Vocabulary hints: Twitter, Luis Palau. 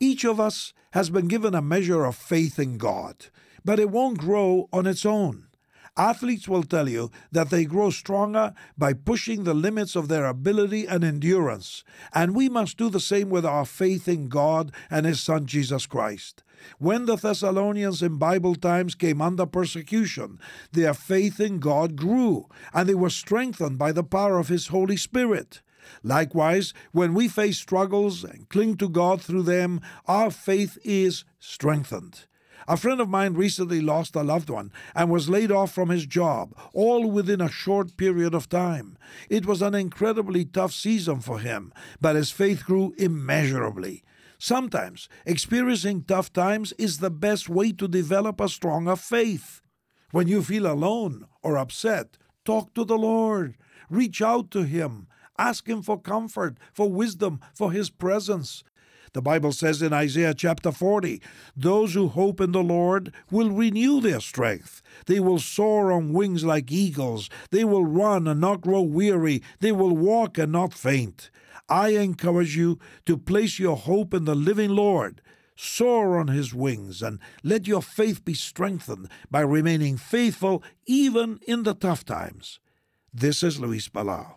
Each of us has been given a measure of faith in God, but it won't grow on its own. Athletes will tell you that they grow stronger by pushing the limits of their ability and endurance, and we must do the same with our faith in God and His Son Jesus Christ. When the Thessalonians in Bible times came under persecution, their faith in God grew, and they were strengthened by the power of His Holy Spirit. Likewise, when we face struggles and cling to God through them, our faith is strengthened. A friend of mine recently lost a loved one and was laid off from his job, all within a short period of time. It was an incredibly tough season for him, but his faith grew immeasurably. Sometimes, experiencing tough times is the best way to develop a stronger faith. When you feel alone or upset, talk to the Lord. Reach out to Him. Ask Him for comfort, for wisdom, for His presence. The Bible says in Isaiah chapter 40, "Those who hope in the Lord will renew their strength. They will soar on wings like eagles. They will run and not grow weary. They will walk and not faint." I encourage you to place your hope in the living Lord. Soar on His wings and let your faith be strengthened by remaining faithful even in the tough times. This is Luis Palau.